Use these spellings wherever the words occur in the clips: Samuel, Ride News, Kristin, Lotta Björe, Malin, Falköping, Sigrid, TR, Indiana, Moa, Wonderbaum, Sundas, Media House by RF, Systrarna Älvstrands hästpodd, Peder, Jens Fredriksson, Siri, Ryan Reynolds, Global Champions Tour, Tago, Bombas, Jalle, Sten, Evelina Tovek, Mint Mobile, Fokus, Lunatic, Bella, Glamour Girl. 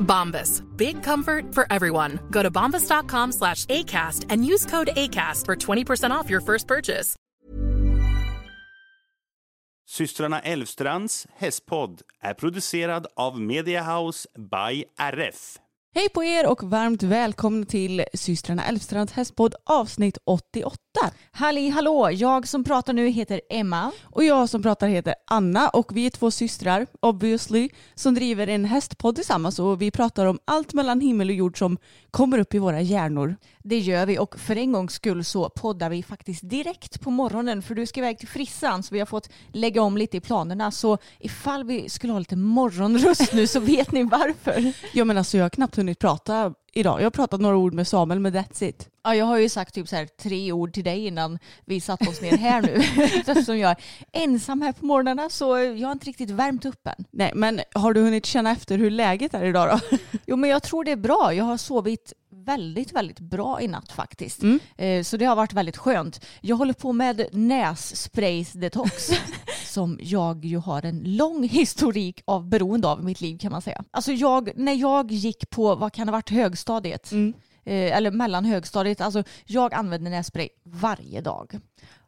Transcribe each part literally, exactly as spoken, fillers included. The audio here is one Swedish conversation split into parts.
Bombas. Big comfort for everyone. Go to bombas.com slash ACAST and use code ACAST for twenty percent off your first purchase. Systrarna Älvstrands hästpodd är producerad av Media House by R F. Hej på er och varmt välkomna till Systrarna Älvstrands hästpodd avsnitt åttioåtta. Halli hallå, jag som pratar nu heter Emma. Och jag som pratar heter Anna och vi är två systrar, obviously, som driver en hästpodd tillsammans och vi pratar om allt mellan himmel och jord som kommer upp i våra hjärnor. Det gör vi och för en gångs skull så poddar vi faktiskt direkt på morgonen för du ska iväg till frissan så vi har fått lägga om lite i planerna så ifall vi skulle ha lite morgonröst nu så vet ni varför. Ja men alltså jag har knappt hunnit prata idag. Jag har pratat några ord med Samuel men that's it. Ja, jag har ju sagt typ så här tre ord till dig innan vi satt oss ner här nu. Eftersom jag är ensam här på morgnarna så jag har inte riktigt värmt upp än. Nej, men har du hunnit känna efter hur läget är idag då? Jo, men jag tror det är bra. Jag har sovit väldigt, väldigt bra i natt faktiskt. Mm. Eh, så det har varit väldigt skönt. Jag håller på med nässprays detox. Som jag ju har en lång historik av beroende av i mitt liv kan man säga. Alltså jag, när jag gick på, vad kan det ha varit, högstadiet? Mm. Eh, eller mellan högstadiet. Alltså jag använder nässpray varje dag.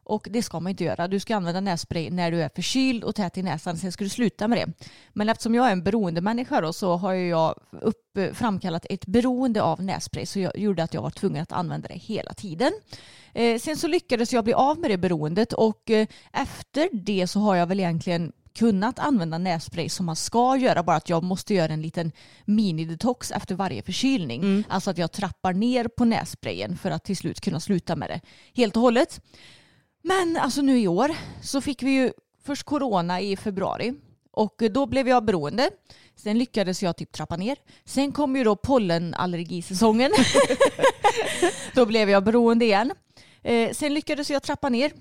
Och det ska man inte göra. Du ska använda nässpray när du är förkyld och tät i näsan. Sen ska du sluta med det. Men eftersom jag är en beroendemänniska då, så har jag upp, framkallat ett beroende av nässpray. Så jag gjorde att jag var tvungen att använda det hela tiden. Eh, sen så lyckades jag bli av med det beroendet. Och eh, efter det så har jag väl egentligen kunnat använda nässpray som man ska göra, bara att jag måste göra en liten mini-detox efter varje förkylning. Mm. Alltså att jag trappar ner på nässprayen för att till slut kunna sluta med det helt och hållet. Men alltså nu i år så fick vi ju först corona i februari och då blev jag beroende. Sen lyckades jag typ trappa ner. Sen kom ju då pollenallergisäsongen. Då blev jag beroende igen. Eh, sen lyckades jag trappa ner.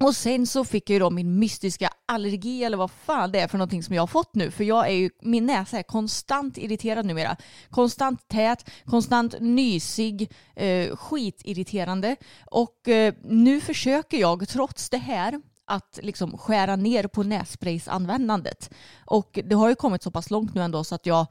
Och sen så fick jag ju då min mystiska allergi eller vad fan det är för någonting som jag har fått nu. För jag är ju, min näsa är konstant irriterad numera. Konstant tät, konstant nysig, eh, skitirriterande. Och eh, nu försöker jag trots det här att liksom skära ner på nässpraysanvändandet. Och det har ju kommit så pass långt nu ändå så att jag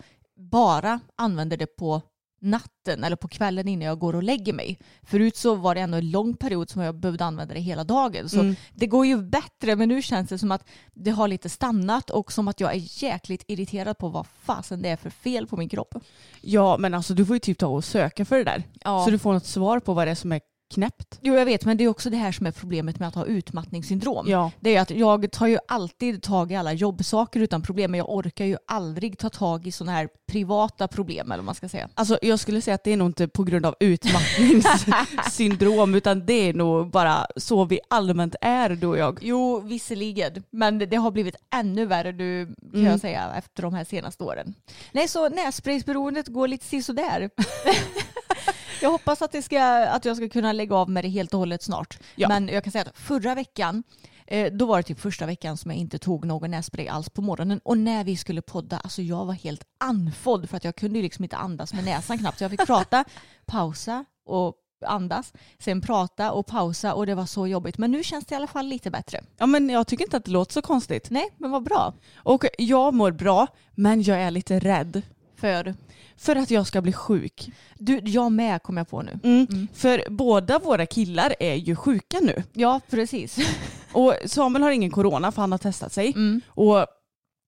bara använder det på natten eller på kvällen innan jag går och lägger mig. Förut så var det ändå en lång period som jag behövde använda det hela dagen. Så mm. det går ju bättre men nu känns det som att det har lite stannat och som att jag är jäkligt irriterad på vad fasen det är för fel på min kropp. Ja men alltså du får ju typ ta och söka för det där. Ja. Så du får något svar på vad det är som är knäppt. Jo jag vet men det är också det här som är problemet med att ha utmattningssyndrom. Ja. Det är att jag tar ju alltid tag i alla jobbsaker utan problem men jag orkar ju aldrig ta tag i sådana här privata problem eller vad man ska säga. Alltså jag skulle säga att det är nog inte på grund av utmattningssyndrom utan det är nog bara så vi allmänt är då jag. Jo visserligen men det har blivit ännu värre du kan mm. jag säga efter de här senaste åren. Nej så nässpraysberoendet går lite sisådär. Jag hoppas att, det ska, att jag ska kunna lägga av med det helt och hållet snart. Ja. Men jag kan säga att förra veckan, då var det typ första veckan som jag inte tog någon nässpray alls på morgonen. Och när vi skulle podda, alltså jag var helt andfådd för att jag kunde liksom inte andas med näsan knappt. Så jag fick prata, pausa och andas. Sen prata och pausa och det var så jobbigt. Men nu känns det i alla fall lite bättre. Ja men jag tycker inte att det låter så konstigt. Nej men vad bra. Och jag mår bra men jag är lite rädd. För? För att jag ska bli sjuk. Du, jag med kommer jag på nu. Mm. Mm. För båda våra killar är ju sjuka nu. Ja, precis. Och Samuel har ingen corona för han har testat sig. Mm. Och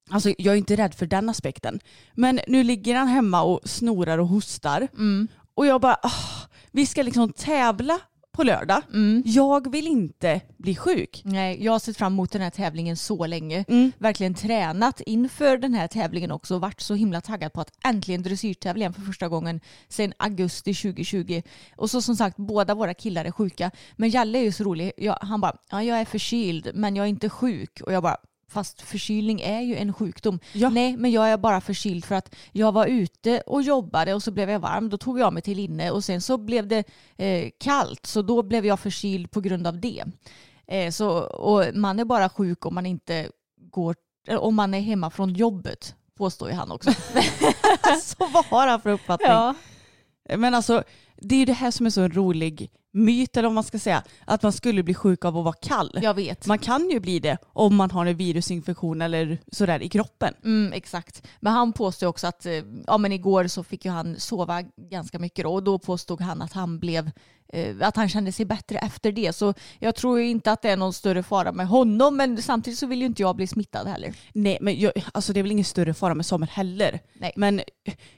alltså, jag är inte rädd för den aspekten. Men nu ligger han hemma och snorar och hostar. Mm. Och jag bara, åh, vi ska liksom tävla på lördag. Mm. Jag vill inte bli sjuk. Nej, jag har sett fram emot den här tävlingen så länge. Mm. Verkligen tränat inför den här tävlingen också. Vart så himla taggad på att äntligen dressyrtävlingen för första gången sedan augusti tjugohundratjugo. Och så som sagt, båda våra killar är sjuka. Men Jalle är ju så rolig. Jag, han bara, ja, jag är förkyld men jag är inte sjuk. Och jag bara, fast förkylning är ju en sjukdom. Ja. Nej, men jag är bara förkyld för att jag var ute och jobbade och så blev jag varm. Då tog jag mig till inne och sen så blev det eh, kallt. Så då blev jag förkyld på grund av det. Eh, så, och man är bara sjuk om man inte går, om man är hemma från jobbet, påstår ju han också. Så vad har han för uppfattning? Ja. Men alltså, det är ju det här som är så en rolig myt, eller om man ska säga att man skulle bli sjuk av att vara kall. Jag vet. Man kan ju bli det om man har en virusinfektion eller sådär i kroppen. Mm, exakt. Men han påstod också att ja, men igår så fick ju han sova ganska mycket då, och då påstod han att han blev att han kände sig bättre efter det. Så jag tror ju inte att det är någon större fara med honom. Men samtidigt så vill ju inte jag bli smittad heller. Nej, men jag, alltså det är väl ingen större fara med Samuel heller. Nej. Men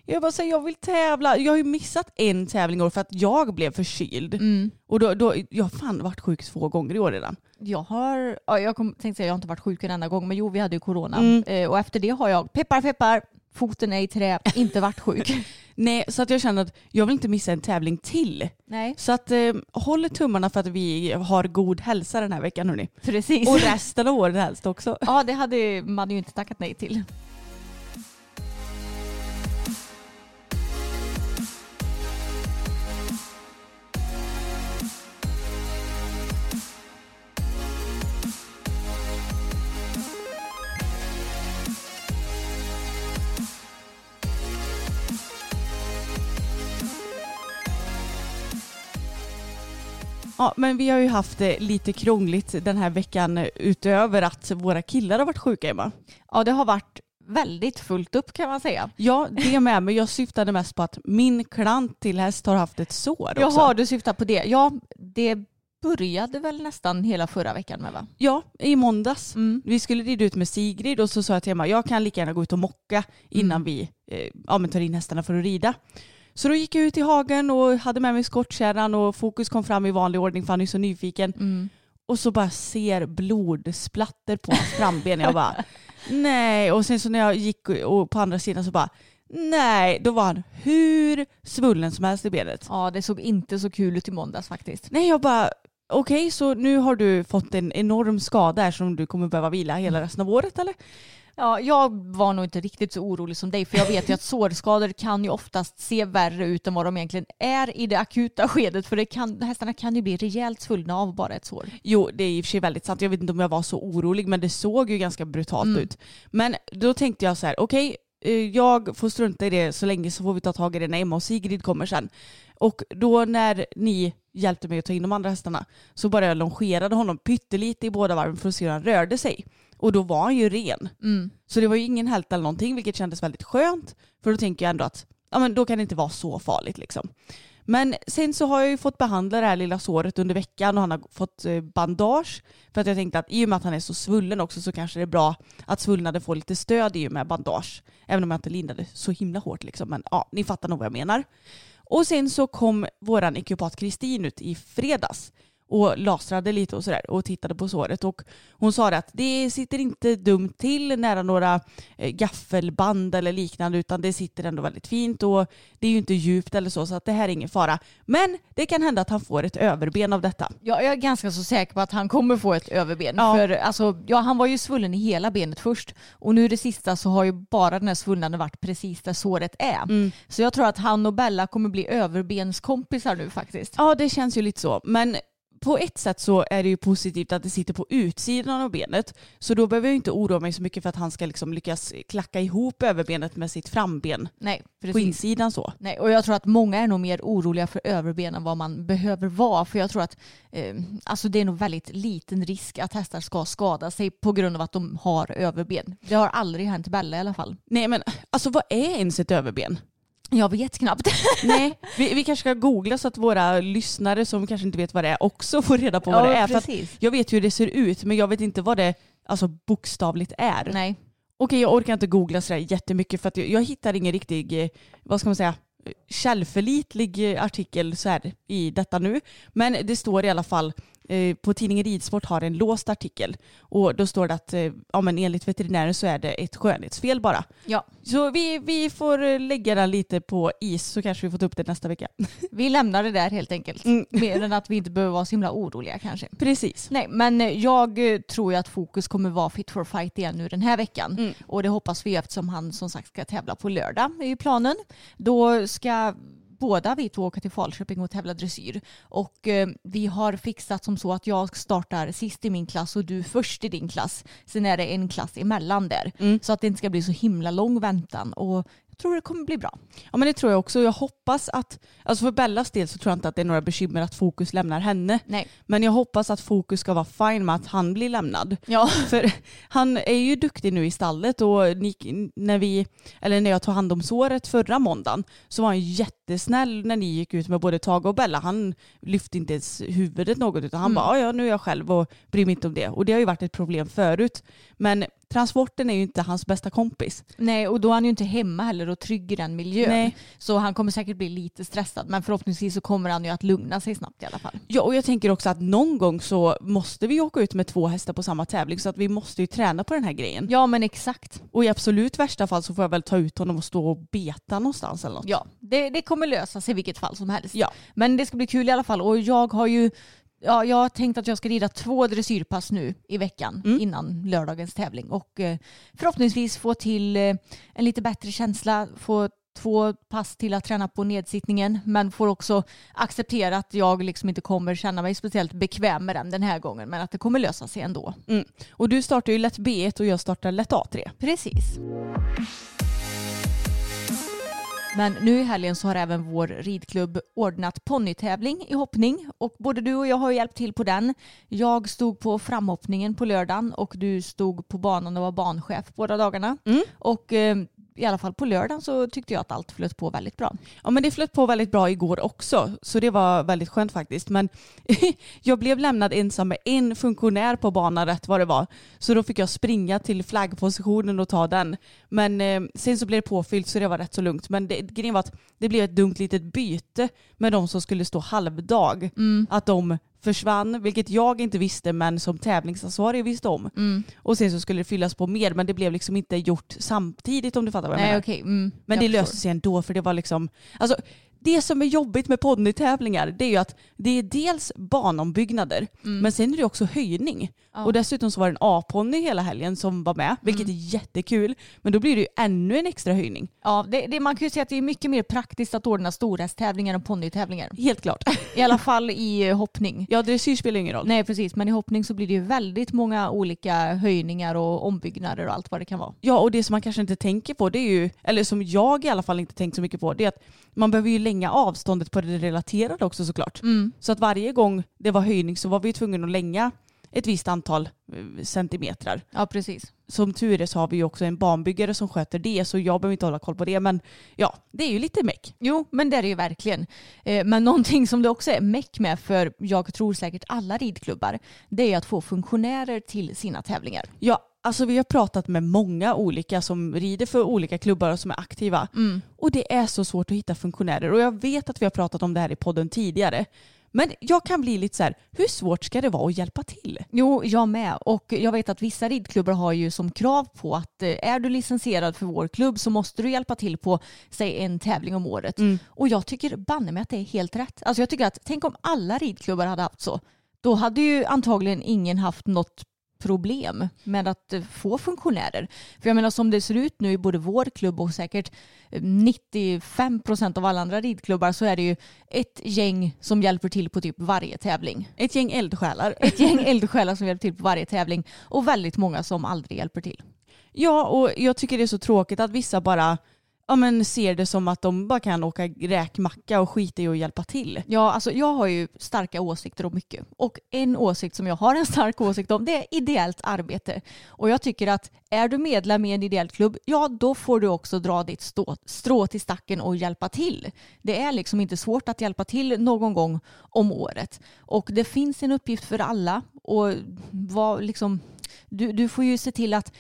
jag bara säger, jag vill tävla. Jag har ju missat en tävling år för att jag blev förkyld. Mm. Och då, då, jag har fan varit sjuk två gånger i år redan. Jag har, ja, jag kom, tänkte säga jag har inte varit sjuk en annan gång. Men jo, vi hade ju corona. Mm. Eh, och efter det har jag, peppar, peppar. Foten är i trä, inte varit sjuk. Nej, så att jag känner att jag vill inte missa en tävling till. Nej. Så att eh, håll tummarna för att vi har god hälsa den här veckan, hörni. Precis. Och resten av året helst också. Ja, det hade man ju inte tackat nej till. Ja, men vi har ju haft lite krångligt den här veckan utöver att våra killar har varit sjuka, Emma. Ja, det har varit väldigt fullt upp kan man säga. Ja, det med. Men jag syftade mest på att min klant till häst har haft ett sår också. Jaha, du syftar på det. Ja, det började väl nästan hela förra veckan med, va? Ja, i måndags. Mm. Vi skulle rida ut med Sigrid och så sa jag till Emma, jag kan lika gärna gå ut och mocka innan mm. vi eh, ja, men tar in hästarna för att rida. Så då gick jag ut i hagen och hade med mig skottkärran och Fokus kom fram i vanlig ordning för han är så nyfiken. Mm. Och så bara ser blodsplatter på hans framben. Jag bara, nej. Och sen så när jag gick och på andra sidan så bara, nej. Då var han hur svullen som helst i benet. Ja, det såg inte så kul ut i måndags faktiskt. Nej, jag bara, okej okay, så nu har du fått en enorm skada här som du kommer behöva vila hela resten av året, eller? Ja, jag var nog inte riktigt så orolig som dig, för jag vet ju att sårskador kan ju oftast se värre ut än vad de egentligen är i det akuta skedet, för det kan, hästarna kan ju bli rejält svullna av bara ett sår. Jo, det är i och för sig väldigt sant. Jag vet inte om jag var så orolig, men det såg ju ganska brutalt mm. ut. Men då tänkte jag så här, okej, okay, jag får strunta i det så länge, så får vi ta tag i det när Emma och Sigrid kommer sen. Och då när ni hjälpte mig att ta in de andra hästarna så bara jag longerade honom pyttelite i båda varven för att se hur han rörde sig. Och då var han ju ren. Mm. Så det var ju ingen hälta eller någonting, vilket kändes väldigt skönt. För då tänker jag ändå att ja, men då kan det inte vara så farligt liksom. Men sen så har jag ju fått behandla det här lilla såret under veckan och han har fått bandage. För att jag tänkte att i och med att han är så svullen också så kanske det är bra att svullnaden får lite stöd i och med bandage. Även om jag inte lindade så himla hårt liksom. Men ja, ni fattar nog vad jag menar. Och sen så kom våran ekupat Kristin ut i fredags. Och lasrade lite och sådär och tittade på såret. Och hon sa att det sitter inte dumt till nära några gaffelband eller liknande, utan det sitter ändå väldigt fint och det är ju inte djupt eller så, så att det här är ingen fara. Men det kan hända att han får ett överben av detta. Ja, jag är ganska så säker på att han kommer få ett överben. Ja. För alltså, ja, han var ju svullen i hela benet först. Och nu det sista så har ju bara den här svullnaden varit precis där såret är. Mm. Så jag tror att han och Bella kommer bli överbenskompisar nu faktiskt. Ja, det känns ju lite så. Men på ett sätt så är det ju positivt att det sitter på utsidan av benet. Så då behöver jag inte oroa mig så mycket för att han ska liksom lyckas klacka ihop överbenet med sitt framben. Nej, precis. På insidan så. Nej, och jag tror att många är nog mer oroliga för överbenen än vad man behöver vara. För jag tror att eh, alltså det är nog väldigt liten risk att hästar ska skada sig på grund av att de har överben. Det har aldrig hänt Bella i alla fall. Nej, men alltså vad är ens ett överben? Jag vet knappt. Nej, vi, vi kanske ska googla så att våra lyssnare som kanske inte vet vad det är också får reda på vad ja, det är. För att jag vet hur det ser ut, men jag vet inte vad det alltså bokstavligt är. Nej. Okej, jag orkar inte googla så där jättemycket för att jag, jag hittar ingen riktig, vad ska man säga, källförlitlig artikel så här i detta nu. Men det står i alla fall eh, på tidningen Ridsport har en låst artikel. Och då står det att eh, ja, men enligt veterinären så är det ett skönhetsfel bara. Ja. Så vi, vi får lägga den lite på is så kanske vi får ta upp det nästa vecka. Vi lämnar det där helt enkelt. Mm. Mer än att vi inte behöver vara så himla oroliga kanske. Precis. Nej, men jag tror ju att Fokus kommer vara fit for fight igen nu den här veckan. Mm. Och det hoppas vi eftersom han som sagt ska tävla på lördag i planen. Då ska båda vi två åka till Falköping och tävla dressyr. Och eh, vi har fixat som så att jag startar sist i min klass och du först i din klass. Sen är det en klass emellan där. Mm. Så att det inte ska bli så himla lång väntan. Och jag tror det kommer bli bra. Ja, men det tror jag också. Jag hoppas att, alltså för Bellas del så tror jag inte att det är några bekymmer att Fokus lämnar henne. Nej. Men jag hoppas att Fokus ska vara fine med att han blir lämnad. Ja. För han är ju duktig nu i stallet och ni, när vi, eller när jag tog hand om såret förra måndagen så var han jättesnäll när ni gick ut med både Tago och Bella. Han lyfte inte ens huvudet något utan han mm. bara, ja nu är jag själv och bryr mig inte om det. Och det har ju varit ett problem förut. Men transporten är ju inte hans bästa kompis. Nej, och då är han ju inte hemma heller och trygg i den miljön. Nej. Så han kommer säkert bli lite stressad. Men förhoppningsvis så kommer han ju att lugna sig snabbt i alla fall. Ja, och jag tänker också att någon gång så måste vi åka ut med två hästar på samma tävling. Så att vi måste ju träna på den här grejen. Ja, men exakt. Och i absolut värsta fall så får jag väl ta ut honom och stå och beta någonstans eller något. Ja, det, det kommer lösa sig i vilket fall som helst. Ja. Men det ska bli kul i alla fall. Och jag har ju... Ja, jag har tänkt att jag ska rida två dressyrpass nu i veckan mm. innan lördagens tävling. Och eh, förhoppningsvis få till eh, en lite bättre känsla. Få två pass till att träna på nedsittningen. Men får också acceptera att jag liksom inte kommer känna mig speciellt bekväm med den den här gången. Men att det kommer lösa sig ändå. Mm. Och du startar ju lätt B ett och jag startar lätt A tre. Precis. Men nu i helgen så har även vår ridklubb ordnat ponnytävling i hoppning. Och både du och jag har hjälpt till på den. Jag stod på framhoppningen på lördagen och du stod på banan och var banchef båda dagarna. Mm. Och eh, i alla fall på lördagen så tyckte jag att allt flöt på väldigt bra. Ja, men det flöt på väldigt bra igår också. Så det var väldigt skönt faktiskt. Men jag blev lämnad ensam med en funktionär på banan rätt vad det var. Så då fick jag springa till flaggpositionen och ta den. Men eh, sen så blev det påfyllt så det var rätt så lugnt. Men det, grejen var att det blev ett dumt litet byte med de som skulle stå halvdag. Mm. Att de försvann, vilket jag inte visste men som tävlingsansvarig visste om. Mm. Och sen så skulle det fyllas på mer men det blev liksom inte gjort samtidigt om du fattar vad jag Nej, menar. Okay. Mm, men jag det förstår. Löste sig ändå för det var liksom... Alltså, det som är jobbigt med ponnytävlingar det är ju att det är dels banombyggnader mm. men sen är det också höjning. Ja. Och dessutom så var det en A-ponny hela helgen som var med, vilket mm. är jättekul. Men då blir det ju ännu en extra höjning. Ja, det, det, man kan ju säga att det är mycket mer praktiskt att ordna storhästtävlingar och ponnytävlingar. Helt klart. I alla fall i hoppning. Ja, dressyr spelar ingen roll. Nej, precis. Men i hoppning så blir det ju väldigt många olika höjningar och ombyggnader och allt vad det kan vara. Ja, och det som man kanske inte tänker på det är ju, eller som jag i alla fall inte tänkt så mycket på, det är att man behöver ju länga avståndet på det relaterade också såklart. Mm. Så att varje gång det var höjning så var vi tvungna att länga ett visst antal centimeter. Ja, precis. Som tur är så har vi ju också en banbyggare som sköter det så jag behöver inte hålla koll på det men ja, det är ju lite meck. Jo, men det är det ju verkligen. Men någonting som det också är meck med för jag tror säkert alla ridklubbar det är att få funktionärer till sina tävlingar. Ja, alltså vi har pratat med många olika som rider för olika klubbar och som är aktiva mm. och det är så svårt att hitta funktionärer och jag vet att vi har pratat om det här i podden tidigare. Men jag kan bli lite så här, hur svårt ska det vara att hjälpa till? Jo, jag med. Och jag vet att vissa ridklubbar har ju som krav på att är du licensierad för vår klubb så måste du hjälpa till på, säg, en tävling om året. Mm. Och jag tycker banne mig att det är helt rätt. Alltså jag tycker att, tänk om alla ridklubbar hade haft så. Då hade ju antagligen ingen haft något problem med att få funktionärer. För jag menar som det ser ut nu i både vår klubb och säkert nittiofem procent av alla andra ridklubbar så är det ju ett gäng som hjälper till på typ varje tävling. Ett gäng eldsjälar. Ett gäng eldsjälar som hjälper till på varje tävling och väldigt många som aldrig hjälper till. Ja, och jag tycker det är så tråkigt att vissa bara ja, men ser det som att de bara kan åka räkmacka och skita i och hjälpa till. Ja, alltså jag har ju starka åsikter om mycket. Och en åsikt som jag har en stark åsikt om det är ideellt arbete. Och jag tycker att är du medlem i en ideell klubb, ja då får du också dra ditt stå, strå till stacken och hjälpa till. Det är liksom inte svårt att hjälpa till någon gång om året. Och det finns en uppgift för alla. Och vad liksom, du, du får ju se till att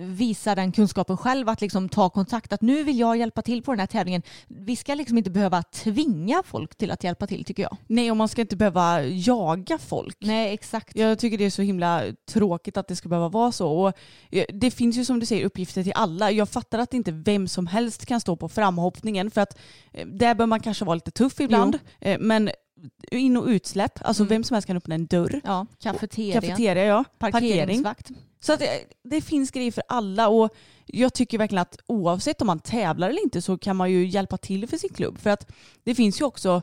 visa den kunskapen själv, att liksom ta kontakt, att nu vill jag hjälpa till på den här tävlingen. Vi ska liksom inte behöva tvinga folk till att hjälpa till, tycker jag. Nej, och man ska inte behöva jaga folk. Nej, exakt. Jag tycker det är så himla tråkigt att det ska behöva vara så. Och det finns ju, som du säger, uppgifter till alla. Jag fattar att inte vem som helst kan stå på framhoppningen, för att där bör man kanske vara lite tuff ibland. Jo. Men in- och utsläpp, alltså mm. vem som helst kan öppna en dörr. Ja, kafeteria. Kafeteria, ja. Parkeringsvakt. Så att det, det finns grejer för alla, och jag tycker verkligen att oavsett om man tävlar eller inte så kan man ju hjälpa till för sin klubb. För att det finns ju också,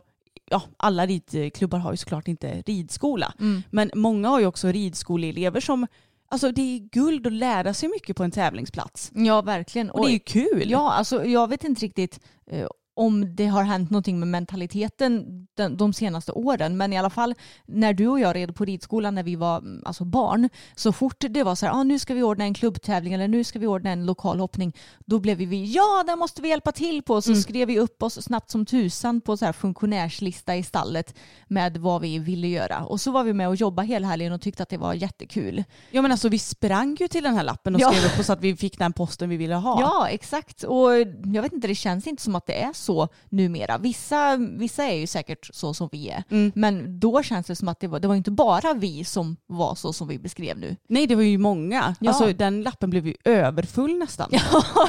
ja, alla ridklubbar har ju såklart inte ridskola. Mm. Men många har ju också ridskoleelever som, alltså det är guld att lära sig mycket på en tävlingsplats. Ja, verkligen. Och, och det är ju kul. Ja, alltså jag vet inte riktigt uh, om det har hänt någonting med mentaliteten de senaste åren. Men i alla fall när du och jag red på ridskolan när vi var alltså barn, så fort det var så här, ah, nu ska vi ordna en klubbtävling eller nu ska vi ordna en lokalhoppning, då blev vi, ja, där måste vi hjälpa till på. Så mm. skrev vi upp oss snabbt som tusan på så här funktionärslista i stallet med vad vi ville göra. Och så var vi med och jobbade hela helgen och tyckte att det var jättekul. Ja, men alltså vi sprang ju till den här lappen och ja. skrev upp oss så att vi fick den posten vi ville ha. Ja, exakt. Och jag vet inte, det känns inte som att det är så så numera. Vissa, vissa är ju säkert så som vi är. Mm. Men då känns det som att det var, det var inte bara vi som var så som vi beskrev nu. Nej, det var ju många. Ja. Alltså den lappen blev ju överfull nästan. Ja,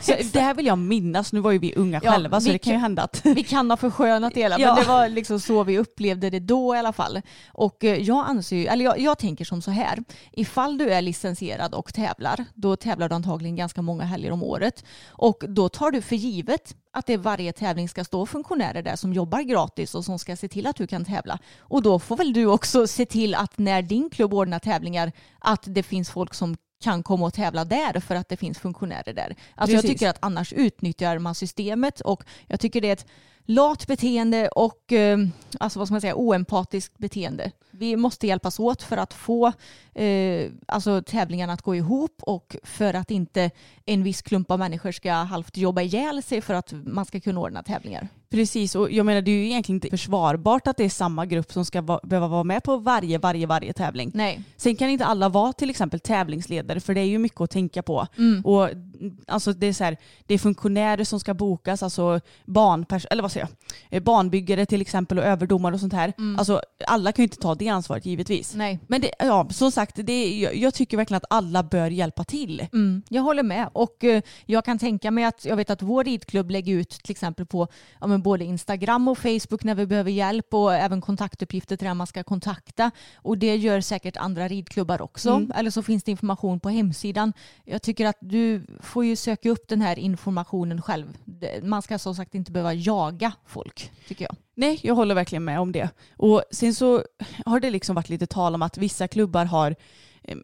så det här vill jag minnas. Nu var ju vi unga ja, själva, så det kan ju hända att vi kan ha förskönat det hela. Ja. Men det var liksom så vi upplevde det då i alla fall. Och jag anser, eller jag, jag tänker som så här. Ifall du är licensierad och tävlar, då tävlar du antagligen ganska många helger om året. Och då tar du för givet att det varje tävling ska stå funktionärer där som jobbar gratis och som ska se till att du kan tävla. Och då får väl du också se till att när din klubb ordnar tävlingar att det finns folk som kan komma och tävla där för att det finns funktionärer där. Alltså jag tycker att annars utnyttjar man systemet, och jag tycker det är ett lat beteende och eh, alltså vad ska man säga, oempatiskt beteende. Vi måste hjälpas åt för att få eh, alltså tävlingarna att gå ihop, och för att inte en viss klump av människor ska halvt jobba ihjäl sig för att man ska kunna ordna tävlingar. Precis, och jag menar det är ju egentligen inte försvarbart att det är samma grupp som ska va- behöva vara med på varje, varje, varje tävling. Nej. Sen kan inte alla vara till exempel tävlingsledare, för det är ju mycket att tänka på. Mm. Och alltså det är så här, det är funktionärer som ska bokas, alltså barnpers- eller vad säger jag? Barnbyggare till exempel och överdomare och sånt här. Mm. Alltså alla kan ju inte ta det ansvaret givetvis. Nej. Men det, ja, som sagt, det, jag, jag tycker verkligen att alla bör hjälpa till. Mm. Jag håller med, och eh, jag kan tänka mig att, jag vet att vår ridklubb lägger ut till exempel på ja, men både Instagram och Facebook när vi behöver hjälp, och även kontaktuppgifter till där man ska kontakta, och det gör säkert andra ridklubbar också. Mm. Eller så finns det information på hemsidan. Jag tycker att du får ju söka upp den här informationen själv. Man ska som sagt inte behöva jaga folk, tycker jag. Nej, jag håller verkligen med om det. Och sen så har det liksom varit lite tal om att vissa klubbar har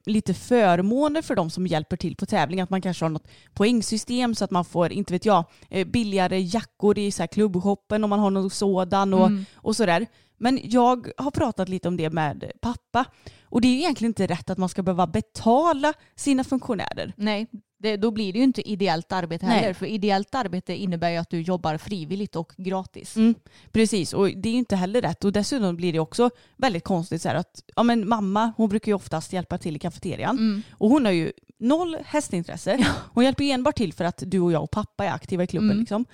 lite förmåner för de som hjälper till på tävling. Att man kanske har något poängsystem så att man får, inte vet jag, billigare jackor i så här klubbhoppen om man har något sådan och, mm. och sådär. Men jag har pratat lite om det med pappa. Och det är ju egentligen inte rätt att man ska behöva betala sina funktionärer. Nej, det, då blir det ju inte ideellt arbete heller. Nej. För ideellt arbete innebär ju att du jobbar frivilligt och gratis. Mm, precis, och det är ju inte heller rätt. Och dessutom blir det också väldigt konstigt så här att ja, men mamma, hon brukar ju oftast hjälpa till i kafeterian. Mm. Och hon har ju noll hästintresse. Ja. Hon hjälper enbart till för att du och jag och pappa är aktiva i klubben. Mm. Liksom.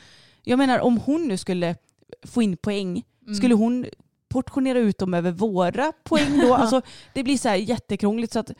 Jag menar, om hon nu skulle få in poäng, mm. skulle hon portionera ut dem över våra poäng då? Alltså, det blir så här jättekrångligt, så att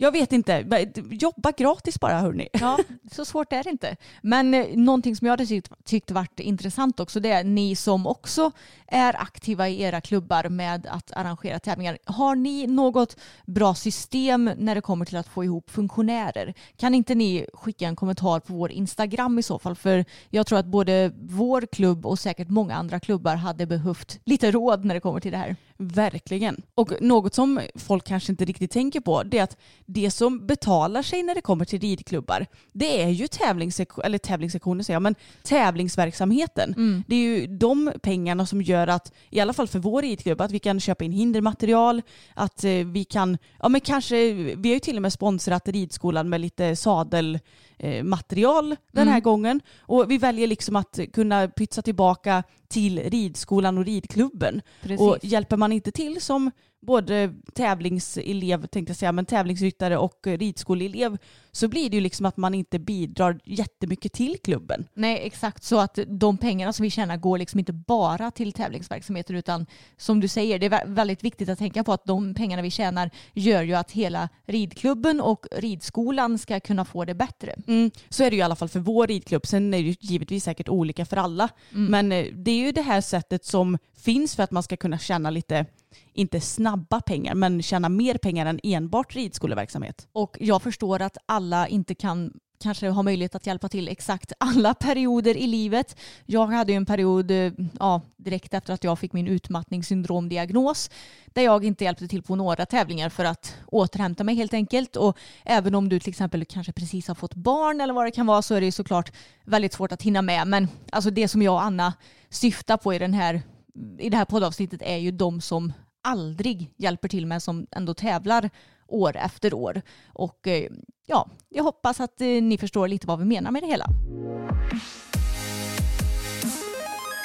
jag vet inte. Jobba gratis bara, hörni. Ja, så svårt är det inte. Men eh, någonting som jag hade tyckt, tyckt varit intressant också, det är ni som också är aktiva i era klubbar med att arrangera tävlingar. Har ni något bra system när det kommer till att få ihop funktionärer? Kan inte ni skicka en kommentar på vår Instagram i så fall? För jag tror att både vår klubb och säkert många andra klubbar hade behövt lite råd när det kommer till det här. Verkligen. Och något som folk kanske inte riktigt tänker på, det är att det som betalar sig när det kommer till ridklubbar, det är ju tävlingssektionen, eller tävlingssektionen säger jag, men tävlingsverksamheten. Mm. Det är ju de pengarna som gör att, i alla fall för vår ridklubb, att vi kan köpa in hindermaterial, att vi kan, ja men kanske, vi har ju till och med sponsrat ridskolan med lite sadel, eh, material den här mm. gången. Och vi väljer liksom att kunna pytsa tillbaka till ridskolan och ridklubben. Precis. Och hjälper man inte till som både tävlingselev, tänkte jag säga, men tävlingsryttare och ridskoleelev, så blir det ju liksom att man inte bidrar jättemycket till klubben. Nej, exakt. Så att de pengarna som vi tjänar går liksom inte bara till tävlingsverksamheter, utan som du säger, det är väldigt viktigt att tänka på att de pengarna vi tjänar gör ju att hela ridklubben och ridskolan ska kunna få det bättre. Mm, så är det ju i alla fall för vår ridklubb. Sen är det ju givetvis säkert olika för alla. Mm. Men det är ju det här sättet som finns för att man ska kunna tjäna lite, inte snabba pengar, men tjäna mer pengar än enbart ridskoleverksamhet. Och jag förstår att alla inte kan kanske ha möjlighet att hjälpa till exakt alla perioder i livet. Jag hade ju en period ja, direkt efter att jag fick min utmattningssyndromdiagnos där jag inte hjälpte till på några tävlingar för att återhämta mig helt enkelt. Och även om du till exempel kanske precis har fått barn eller vad det kan vara, så är det såklart väldigt svårt att hinna med. Men alltså det som jag och Anna syftar på i den här i det här poddavsnittet är ju de som aldrig hjälper till, men som ändå tävlar år efter år. Och ja, jag hoppas att ni förstår lite vad vi menar med det hela.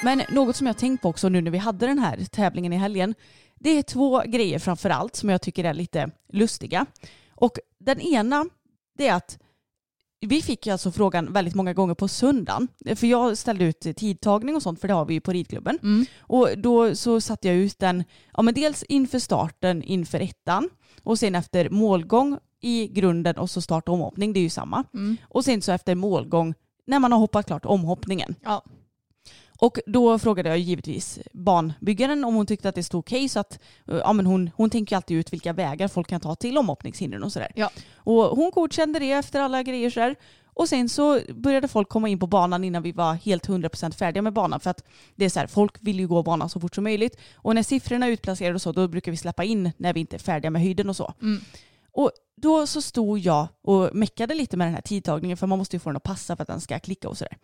Men något som jag tänkt på också nu när vi hade den här tävlingen i helgen, det är två grejer framförallt som jag tycker är lite lustiga. Och den ena, det är att vi fick alltså frågan väldigt många gånger på söndagen. För jag ställde ut tidtagning och sånt, för det har vi ju på ridklubben. Mm. Och då så satte jag ut den, ja men dels inför starten, inför ettan. Och sen efter målgång i grunden och så start och omhoppning, det är ju samma. Mm. Och sen så efter målgång, när man har hoppat klart omhoppningen. Ja. Och då frågade jag givetvis banbyggaren om hon tyckte att det stod okej. Okay, så att ja, men hon, hon tänker alltid ut vilka vägar folk kan ta till omhoppningshindren och sådär. Ja. Och hon godkände det efter alla grejer sådär. Och sen så började folk komma in på banan innan vi var helt hundra procent färdiga med banan. För att det är så här, folk vill ju gå banan så fort som möjligt. Och när siffrorna är utplacerade och så, då brukar vi släppa in när vi inte är färdiga med höjden och så. Mm. Och då så stod jag och meckade lite med den här tidtagningen, för man måste ju få den att passa för att den ska klicka och sådär.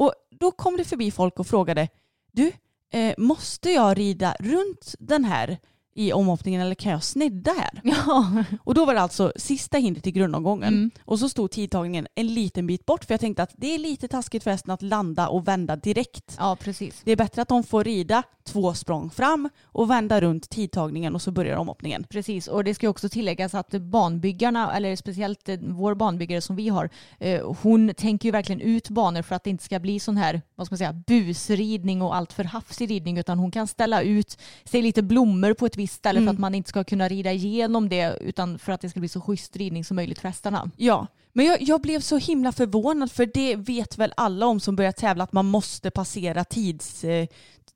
Och då kom det förbi folk och frågade, du, eh, måste jag rida runt den här i omhoppningen eller kan jag snedda här? Ja. Och då var det alltså sista hindret i grundomgången. Mm. Och så stod tidtagningen en liten bit bort, för jag tänkte att det är lite taskigt för hästen att landa och vända direkt. Ja, precis. Det är bättre att de får rida två språng fram och vända runt tidtagningen och så börjar omhoppningen. Precis, och det ska också tilläggas att banbyggarna, eller speciellt vår banbyggare som vi har, eh, hon tänker ju verkligen ut banor för att det inte ska bli sån här, vad ska man säga, busridning och allt för hafsig ridning, utan hon kan ställa ut, se lite blommor på ett visst istället för att man inte ska kunna rida igenom det, utan för att det ska bli så schysst ridning som möjligt för hästarna. Ja, men jag, jag blev så himla förvånad, för det vet väl alla om som börjar tävla att man måste passera tids... Eh,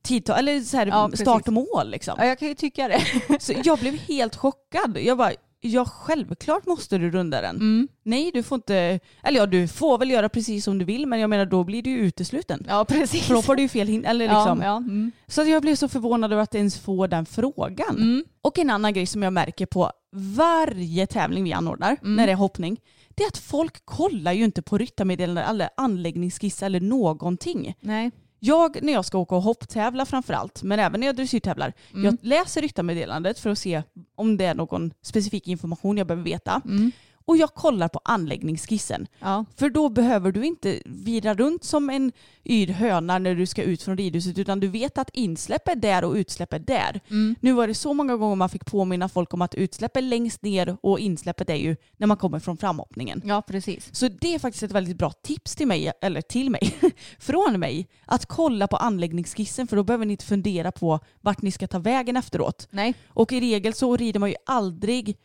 tid, eller så här, ja, start och mål liksom. Ja, jag kan ju tycka det. Så jag blev helt chockad. Jag bara, ja självklart måste du runda den. Mm. Nej, du får inte... Eller ja, du får väl göra precis som du vill, men jag menar, då blir du ju utesluten. Ja, precis. För då får du ju fel hin- eller liksom. Ja, ja. Mm. Så jag blev så förvånad över att ens få den frågan. Mm. Och en annan grej som jag märker på varje tävling vi anordnar, mm. när det är hoppning, det är att folk kollar ju inte på ryttarmeddelanden eller anläggningsskiss eller någonting. Nej. Jag, när jag ska åka och hopptävla framförallt, men även när jag dressyrtävlar, mm. jag läser ryttarmeddelandet för att se om det är någon specifik information jag behöver veta. Mm. Och jag kollar på anläggningsskissen. Ja. För då behöver du inte vira runt som en yr höna när du ska ut från ridhuset, utan du vet att insläpp är där och utsläpp är där. Mm. Nu var det så många gånger man fick påminna folk om att utsläpp är längst ner och insläppet är ju när man kommer från framhoppningen. Ja, precis. Så det är faktiskt ett väldigt bra tips till mig, eller till mig, från mig, att kolla på anläggningsskissen, för då behöver ni inte fundera på vart ni ska ta vägen efteråt. Nej. Och i regel så rider man ju aldrig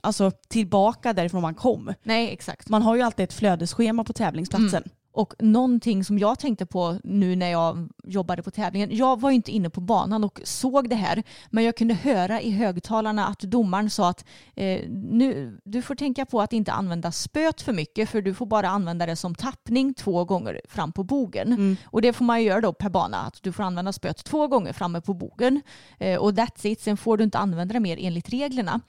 alltså tillbaka därifrån man kom. Nej, exakt. Man har ju alltid ett flödesschema på tävlingsplatsen. Mm. Och någonting som jag tänkte på nu när jag jobbade på tävlingen, jag var ju inte inne på banan och såg det här, men jag kunde höra i högtalarna att domaren sa att eh, nu, du får tänka på att inte använda spöet för mycket, för du får bara använda det som tappning två gånger fram på bogen. Mm. Och det får man ju göra då per bana, att du får använda spöet två gånger framme på bogen. Eh, och that's it, sen får du inte använda det mer enligt reglerna.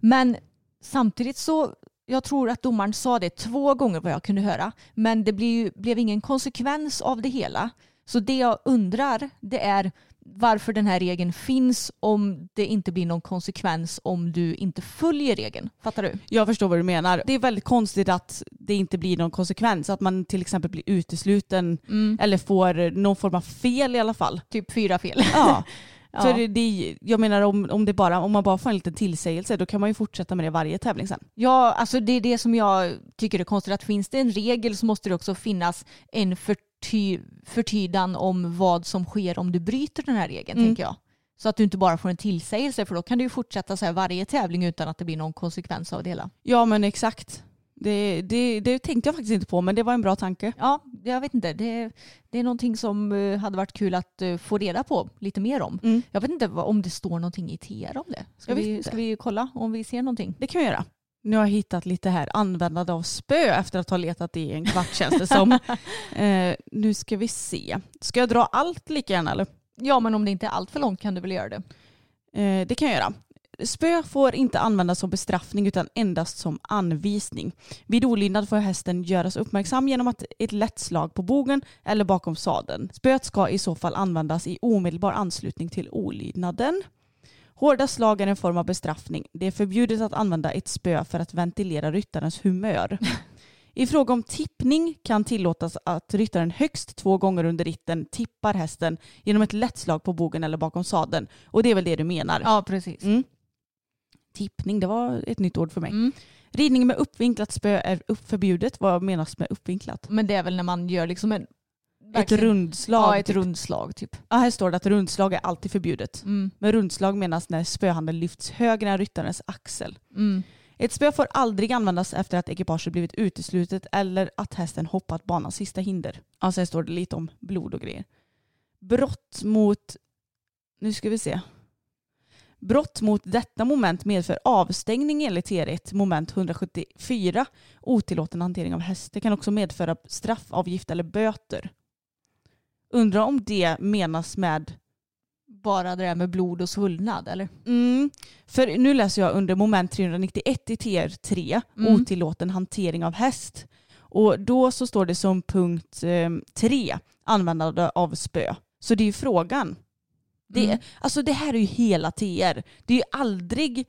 Men samtidigt så, jag tror att domaren sa det två gånger vad jag kunde höra. Men det blev, blev ingen konsekvens av det hela. Så det jag undrar, det är varför den här regeln finns om det inte blir någon konsekvens om du inte följer regeln. Fattar du? Jag förstår vad du menar. Det är väldigt konstigt att det inte blir någon konsekvens. Att man till exempel blir utesluten mm. eller får någon form av fel i alla fall. Typ fyra fel. Ja. Ja. Så det, det, jag menar om, om, det bara, om man bara får en liten tillsägelse då kan man ju fortsätta med det varje tävling sen. Ja, alltså det är det som jag tycker är konstigt. Att finns det en regel så måste det också finnas en förty, förtydan om vad som sker om du bryter den här regeln, mm. tänker jag. Så att du inte bara får en tillsägelse, för då kan du ju fortsätta så här varje tävling utan att det blir någon konsekvens av det hela. Ja, men exakt. Det, det, det tänkte jag faktiskt inte på, men det var en bra tanke. Ja, jag vet inte. Det, det är någonting som hade varit kul att få reda på lite mer om. Mm. Jag vet inte om det står någonting i T R om det. Ska, vi, ska vi kolla om vi ser någonting? Det kan vi göra. Nu har jag hittat lite här användande av spö efter att ha letat i en kvart, känns det som. eh, nu ska vi se. Ska jag dra allt lika gärna eller? Ja, men om det inte är allt för långt kan du väl göra det? Eh, det kan jag göra. Spö får inte användas som bestraffning utan endast som anvisning. Vid olydnad får hästen göras uppmärksam genom att ett lätt slag på bogen eller bakom sadeln. Spöet ska i så fall användas i omedelbar anslutning till olydnaden. Hårda slag är en form av bestraffning. Det är förbjudet att använda ett spö för att ventilera ryttarens humör. I fråga om tippning kan tillåtas att ryttaren högst två gånger under ritten tippar hästen genom ett lätt slag på bogen eller bakom sadeln. Och det är väl det du menar? Ja, precis. Mm. Tippning, det var ett nytt ord för mig. Mm. Ridning med uppvinklat spö är förbjudet. Vad menas med uppvinklat? Men det är väl när man gör liksom en... Ett rundslag. Ja, ett typ. rundslag typ. Ja, här står det att rundslag är alltid förbjudet. Mm. Men rundslag menas när spöhanden lyfts högre än ryttarens axel. Mm. Ett spö får aldrig användas efter att ekipaget blivit uteslutet eller att hästen hoppat banans sista hinder. Alltså här står det lite om blod och grejer. Brott mot... Nu ska vi se... Brott mot detta moment medför avstängning enligt T R ett moment etthundrasjuttiofyra. Otillåten hantering av häst. Det kan också medföra straffavgift eller böter. Undrar om det menas med bara det där med blod och svullnad eller? Mm. För nu läser jag under moment trehundranittioett i T R tre. Mm. Otillåten hantering av häst. Och då så står det som punkt tre. Användande av spö. Så det är ju frågan. Det, mm. Alltså det här är ju hela T R. Det är ju aldrig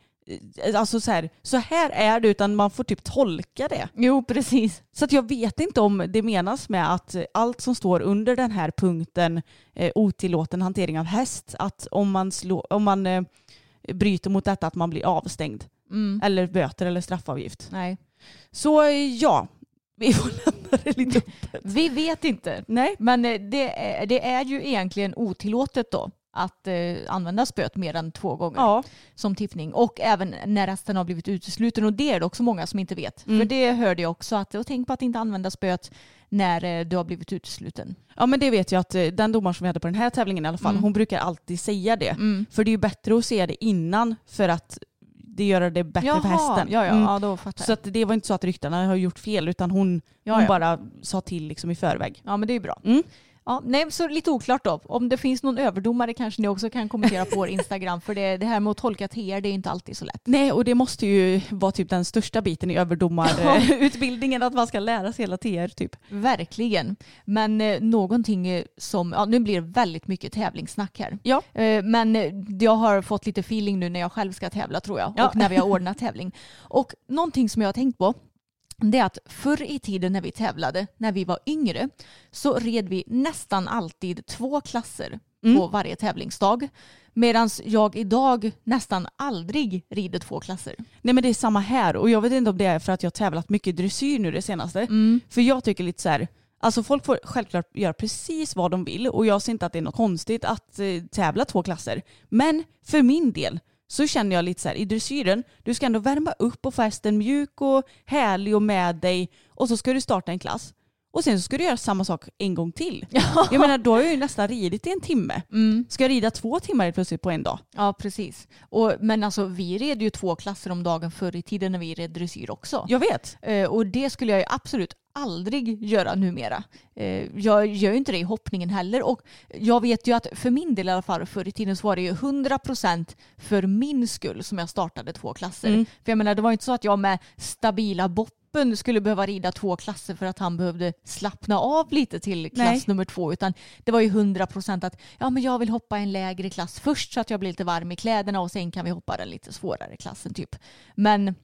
alltså så, här, så här är det utan man får typ tolka det. Jo, precis. Så att jag vet inte om det menas med att allt som står under den här punkten eh, otillåten hantering av häst, att om man, slår, om man eh, bryter mot detta att man blir avstängd. Mm. Eller böter eller straffavgift. Nej. Så ja, vi får lämna det lite öppet. Vi vet inte. Nej. Men det, det är ju egentligen otillåtet då. Att eh, använda spöet mer än två gånger ja. Som tippning. Och även när hästen har blivit utesluten. Och det är det också många som inte vet. Mm. För det hörde jag också. Att, och tänk på att inte använda spöet när eh, du har blivit utesluten. Ja, men det vet jag att eh, den domaren som vi hade på den här tävlingen i alla fall. Mm. Hon brukar alltid säga det. Mm. För det är ju bättre att säga det innan. För att det gör det bättre Jaha. För hästen. Ja, ja. Mm. Ja, då fattar jag. Så att det var inte så att ryttarna har gjort fel. Utan hon, ja, hon ja. bara sa till liksom, i förväg. Ja, men det är ju bra. Mm. Ja, nej, så lite oklart då. Om det finns någon överdomare kanske ni också kan kommentera på vår Instagram. För det, det här med att tolka T R, det är inte alltid så lätt. Nej, och det måste ju vara typ den största biten i överdomarutbildningen. Att man ska lära sig hela T R typ. Verkligen. Men eh, någonting som... Ja, nu blir det väldigt mycket tävlingssnack här. Ja. Eh, men jag har fått lite feeling nu när jag själv ska tävla tror jag. Ja. Och när vi har ordnat tävling. Och någonting som jag har tänkt på. Det är att förr i tiden när vi tävlade, när vi var yngre, så red vi nästan alltid två klasser mm. på varje tävlingsdag. Medan jag idag nästan aldrig rider två klasser. Nej, men det är samma här. Och jag vet inte om det är för att jag har tävlat mycket dressyr nu det senaste. Mm. För jag tycker lite så här... Alltså folk får självklart göra precis vad de vill. Och jag ser inte att det är något konstigt att tävla två klasser. Men för min del... Så känner jag lite så här, i dressyren, du ska ändå värma upp och få hästen mjuk och härlig och med dig. Och så ska du starta en klass. Och sen så ska du göra samma sak en gång till. Ja. Jag menar, då har jag ju nästan ridit i en timme. Mm. Ska jag rida två timmar plötsligt på en dag? Ja, precis. Och, men alltså, vi red ju två klasser om dagen förr i tiden när vi red dressyr också. Jag vet. Eh, och det skulle jag ju absolut aldrig göra numera. Eh, jag gör ju inte det i hoppningen heller. Och jag vet ju att för min del i alla fall förr i tiden så var det ju hundra procent för min skull som jag startade två klasser. Mm. För jag menar, det var ju inte så att jag med stabila botten toppen skulle behöva rida två klasser för att han behövde slappna av lite till klass Nej. nummer två. Utan det var ju hundra procent att ja, men jag vill hoppa en lägre klass först så att jag blir lite varm i kläderna och sen kan vi hoppa den lite svårare klassen typ. Men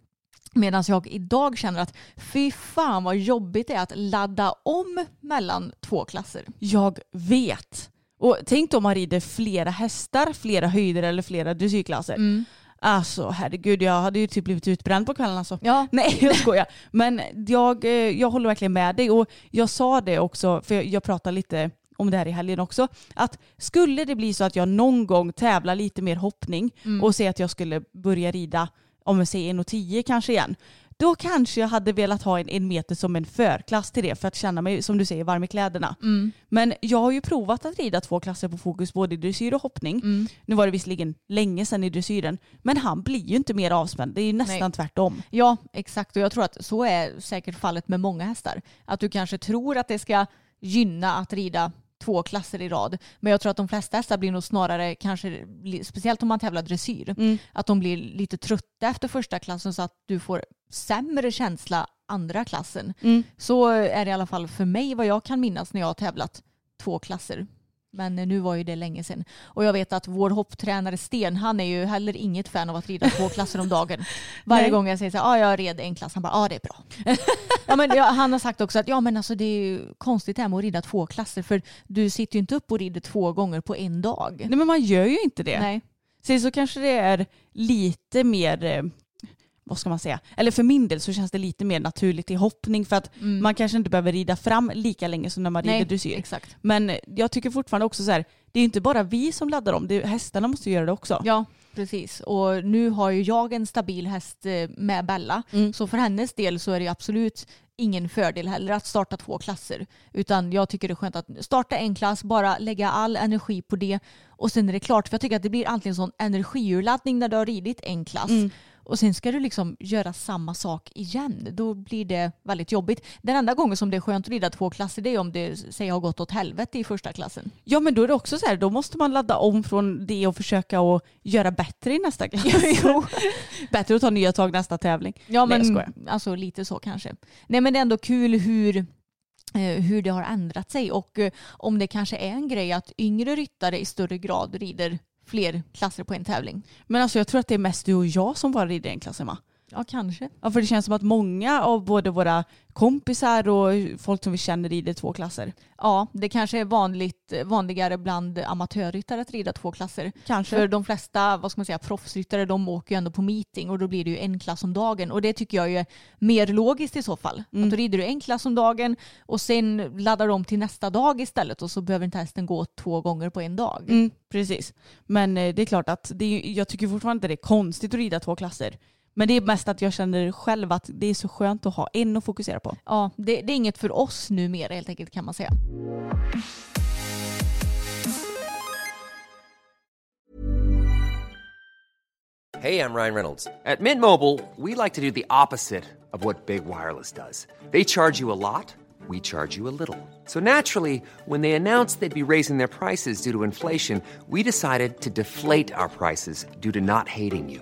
medan jag idag känner att fy fan vad jobbigt det är att ladda om mellan två klasser. Jag vet. Och tänk om man rider flera hästar, flera höjder eller flera dressyrklasser. Mm. Alltså herregud, jag hade ju typ blivit utbränd på kvällen alltså. Ja. Nej, jag skojar. Men jag, jag håller verkligen med dig. Och jag sa det också, för jag pratade lite om det här i helgen också. Att skulle det bli så att jag någon gång tävlar lite mer hoppning mm. och se att jag skulle börja rida om jag säger en och tio kanske igen. Då kanske jag hade velat ha en, en meter som en förklass till det. För att känna mig, som du säger, varm i kläderna. Mm. Men jag har ju provat att rida två klasser på Fokus. Både i dressyr och hoppning. Mm. Nu var det visserligen länge sedan i dressyren. Men han blir ju inte mer avspänd. Det är ju nästan Nej. tvärtom. Ja, exakt. Och jag tror att så är säkert fallet med många hästar. Att du kanske tror att det ska gynna att rida två klasser i rad. Men jag tror att de flesta hästar blir nog snarare, kanske speciellt om man tävlar dressyr, mm. att de blir lite trötta efter första klassen så att du får sämre känsla andra klassen. Mm. Så är det i alla fall för mig vad jag kan minnas när jag har tävlat två klasser. Men nu var ju det länge sedan. Och jag vet att vår hopptränare Sten, han är ju heller inget fan av att rida två klasser om dagen. Varje Nej. gång jag säger så här, ah, jag red en klass, han bara, ja ah, det är bra. ja, men, ja, han har sagt också att ja, men alltså, det är ju konstigt här med att rida två klasser. För du sitter ju inte upp och rider två gånger på en dag. Nej, men man gör ju inte det. Nej. Så, så kanske det är lite mer, vad ska man säga? Eller för min del så känns det lite mer naturligt i hoppning för att mm. man kanske inte behöver rida fram lika länge som när man rider dressyr. Exakt. Men jag tycker fortfarande också så här, det är inte bara vi som laddar om, det är, hästarna måste göra det också. Ja, precis. Och nu har ju jag en stabil häst med Bella. Mm. Så för hennes del så är det absolut ingen fördel heller att starta två klasser. Utan jag tycker det är skönt att starta en klass, bara lägga all energi på det. Och sen är det klart, för jag tycker att det blir alltid en sån energiurladdning när du har ridit en klass. Mm. Och sen ska du liksom göra samma sak igen. Då blir det väldigt jobbigt. Den enda gången som det är skönt att rida två klasser, det är om det säger har gått åt helvete i första klassen. Ja, men då är det också så här, då måste man ladda om från det och försöka att göra bättre i nästa klass. Jo, bättre att ta nya tag nästa tävling. Ja, men Nej, alltså lite så kanske. Nej, men det är ändå kul hur hur det har ändrat sig och om det kanske är en grej att yngre ryttare i större grad rider fler klasser på en tävling. Men alltså jag tror att det är mest du och jag som bara rider en klass hemma. Ja, kanske. Ja, för det känns som att många av både våra kompisar och folk som vi känner rider två klasser. Ja, det kanske är vanligt, vanligare bland amatörryttare att rida två klasser. Kanske. För de flesta, vad ska man säga, proffsryttare, de åker ju ändå på meeting och då blir det ju en klass om dagen. Och det tycker jag är mer logiskt i så fall. Mm. Att då rider du en klass om dagen och sen laddar de till nästa dag istället och så behöver inte hästen gå två gånger på en dag. Mm, precis. Men det är klart att det är, jag tycker fortfarande inte det är konstigt att rida två klasser. Men det är mest att jag känner själv att det är så skönt att ha en att fokusera på. Ja, det, det är inget för oss numera helt enkelt kan man säga. Hey, I'm Ryan Reynolds. At Mint Mobile, we like to do the opposite of what Big Wireless does. They charge you a lot, we charge you a little. So naturally, when they announced they'd be raising their prices due to inflation, we decided to deflate our prices due to not hating you.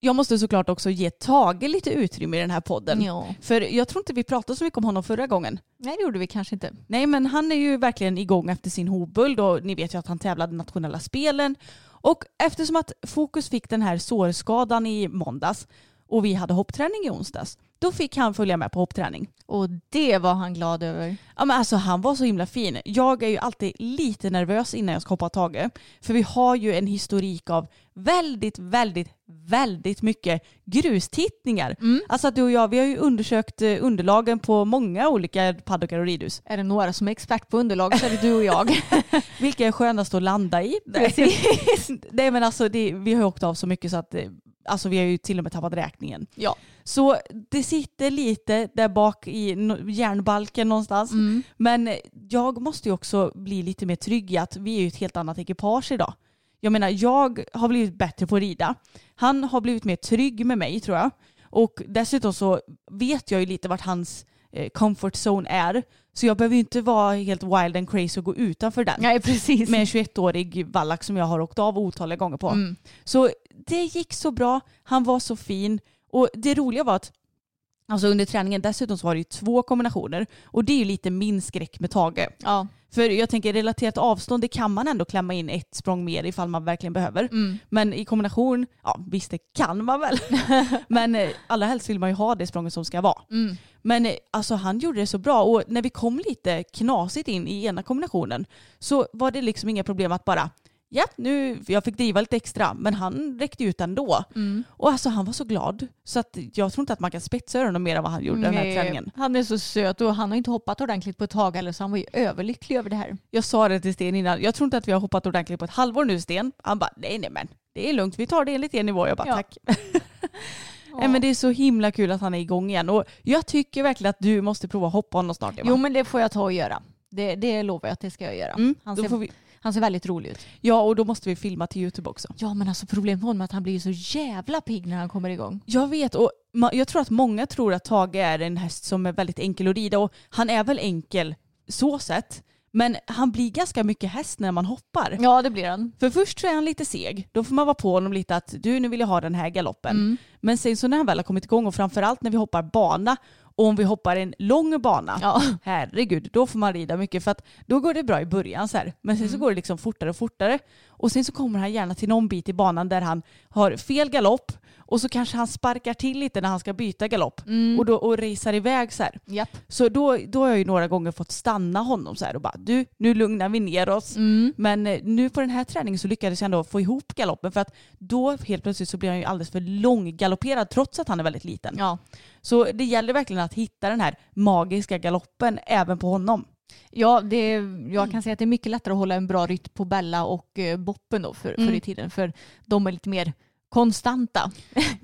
Jag måste såklart också ge Tage lite utrymme i den här podden. Jo. För jag tror inte vi pratade så mycket om honom förra gången. Nej, det gjorde vi kanske inte. Nej, men han är ju verkligen igång efter sin hobuld och ni vet ju att han tävlade i nationella spelen. Och eftersom att Fokus fick den här sårskadan i måndags och vi hade hoppträning i onsdags. Då fick han följa med på hoppträning. Och det var han glad över. Ja, men alltså han var så himla fin. Jag är ju alltid lite nervös innan jag ska hoppa taget. För vi har ju en historik av väldigt, väldigt, väldigt mycket grustittningar. Mm. Alltså att du och jag, vi har ju undersökt underlagen på många olika paddockar och ridhus. Är det några som är expert på underlag så är det du och jag. Vilka är skönast att landa i. Precis. Nej men alltså det, vi har ju åkt av så mycket så att... Alltså vi har ju till och med tappat räkningen. Ja. Så det sitter lite där bak i järnbalken någonstans. Mm. Men jag måste ju också bli lite mer trygg i att vi är ju ett helt annat ekipage idag. Jag menar, jag har blivit bättre på att rida. Han har blivit mer trygg med mig tror jag. Och dessutom så vet jag ju lite vart hans comfort zone är. Så jag behöver ju inte vara helt wild and crazy och gå utanför den. Nej, precis. Med en tjugoettårig vallack som jag har åkt av otaliga gånger på. Mm. Så det gick så bra. Han var så fin. Och det roliga var att alltså under träningen dessutom så var det ju två kombinationer. Och det är ju lite min skräck med Tage. Ja. För jag tänker relaterat avstånd, det kan man ändå klämma in ett språng mer ifall man verkligen behöver. Mm. Men i kombination, ja visst det kan man väl. Men allra helst vill man ju ha det språnget som ska vara. Mm. Men alltså han gjorde det så bra. Och när vi kom lite knasigt in i ena kombinationen så var det liksom inga problem att bara ja, nu, jag fick driva lite extra. Men han räckte ut ändå. Mm. Och alltså han var så glad. Så att jag tror inte att man kan spetsa öronen mer än vad han gjorde Nej. Den här träningen. Han är så söt och han har inte hoppat ordentligt på ett tag. Eller så han var ju överlycklig över det här. Jag sa det till Sten innan. Jag tror inte att vi har hoppat ordentligt på ett halvår nu, Sten. Han bara, nej nej men det är lugnt. Vi tar det enligt en nivå. Jag bara, ja. Tack. Ja. Men det är så himla kul att han är igång igen. Och jag tycker verkligen att du måste prova hoppa honom snart. Emma. Jo men det får jag ta och göra. Det, det lovar jag att det ska jag göra. Mm, han ser... får vi... Han ser väldigt rolig ut. Ja, och då måste vi filma till YouTube också. Ja, men alltså problemet med honom är att han blir så jävla pigg när han kommer igång. Jag vet, och jag tror att många tror att Tage är en häst som är väldigt enkel att rida. Och han är väl enkel så sett. Men han blir ganska mycket häst när man hoppar. Ja, det blir han. För först så är han lite seg. Då får man vara på honom lite att du, nu vill jag ha den här galoppen. Mm. Men sen så när han väl har kommit igång och framförallt när vi hoppar bana. Och om vi hoppar en lång bana, ja. Herregud, då får man rida mycket. För att då går det bra i början så här. Men sen så mm. går det liksom fortare och fortare. Och sen så kommer han gärna till någon bit i banan där han har fel galopp. Och så kanske han sparkar till lite när han ska byta galopp. Mm. Och då och racear iväg så här. Yep. Så då, då har jag ju några gånger fått stanna honom så här. Och bara, du, nu lugnar vi ner oss. Mm. Men nu på den här träningen så lyckades jag ändå få ihop galoppen. För att då helt plötsligt så blir han ju alldeles för långgalopperad trots att han är väldigt liten. Ja. Så det gäller verkligen att hitta den här magiska galoppen även på honom. Ja, det, jag kan säga att det är mycket lättare att hålla en bra rytm på Bella och Boppen då för, mm. för i tiden. För de är lite mer... konstanta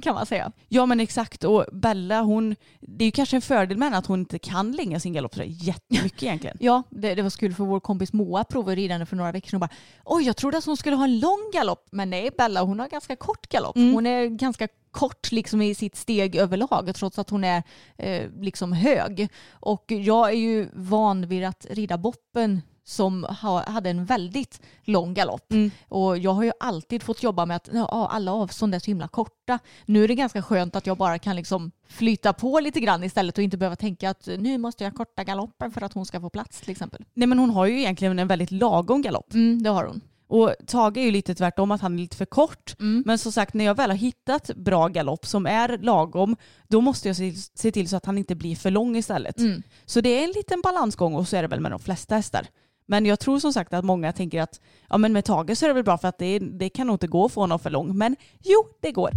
kan man säga. Ja men exakt, och Bella hon, det är ju kanske en fördel med att hon inte kan länga sin galopp så jättemycket egentligen. Ja, det, det var kul för vår kompis Moa provade ridande för några veckor sedan och bara oj jag trodde att hon skulle ha en lång galopp men nej Bella hon har ganska kort galopp. Mm. Hon är ganska kort liksom i sitt steg överlag trots att hon är eh, liksom hög och jag är ju van vid att rida Boppen som ha, hade en väldigt lång galopp. Mm. Och jag har ju alltid fått jobba med att ja, alla avstånd är så himla korta. Nu är det ganska skönt att jag bara kan liksom flyta på lite grann istället och inte behöva tänka att nu måste jag korta galoppen för att hon ska få plats till exempel. Nej men hon har ju egentligen en väldigt lagom galopp. Mm, det har hon. Och Tage är ju lite tvärtom att han är lite för kort. Mm. Men som sagt, när jag väl har hittat bra galopp som är lagom, då måste jag se, se till så att han inte blir för lång istället. Mm. Så det är en liten balansgång och så är det väl med de flesta hästar. Men jag tror som sagt att många tänker att ja, men med Tage så är det väl bra för att det, det kan nog inte gå att få honom för lång. Men jo, det går.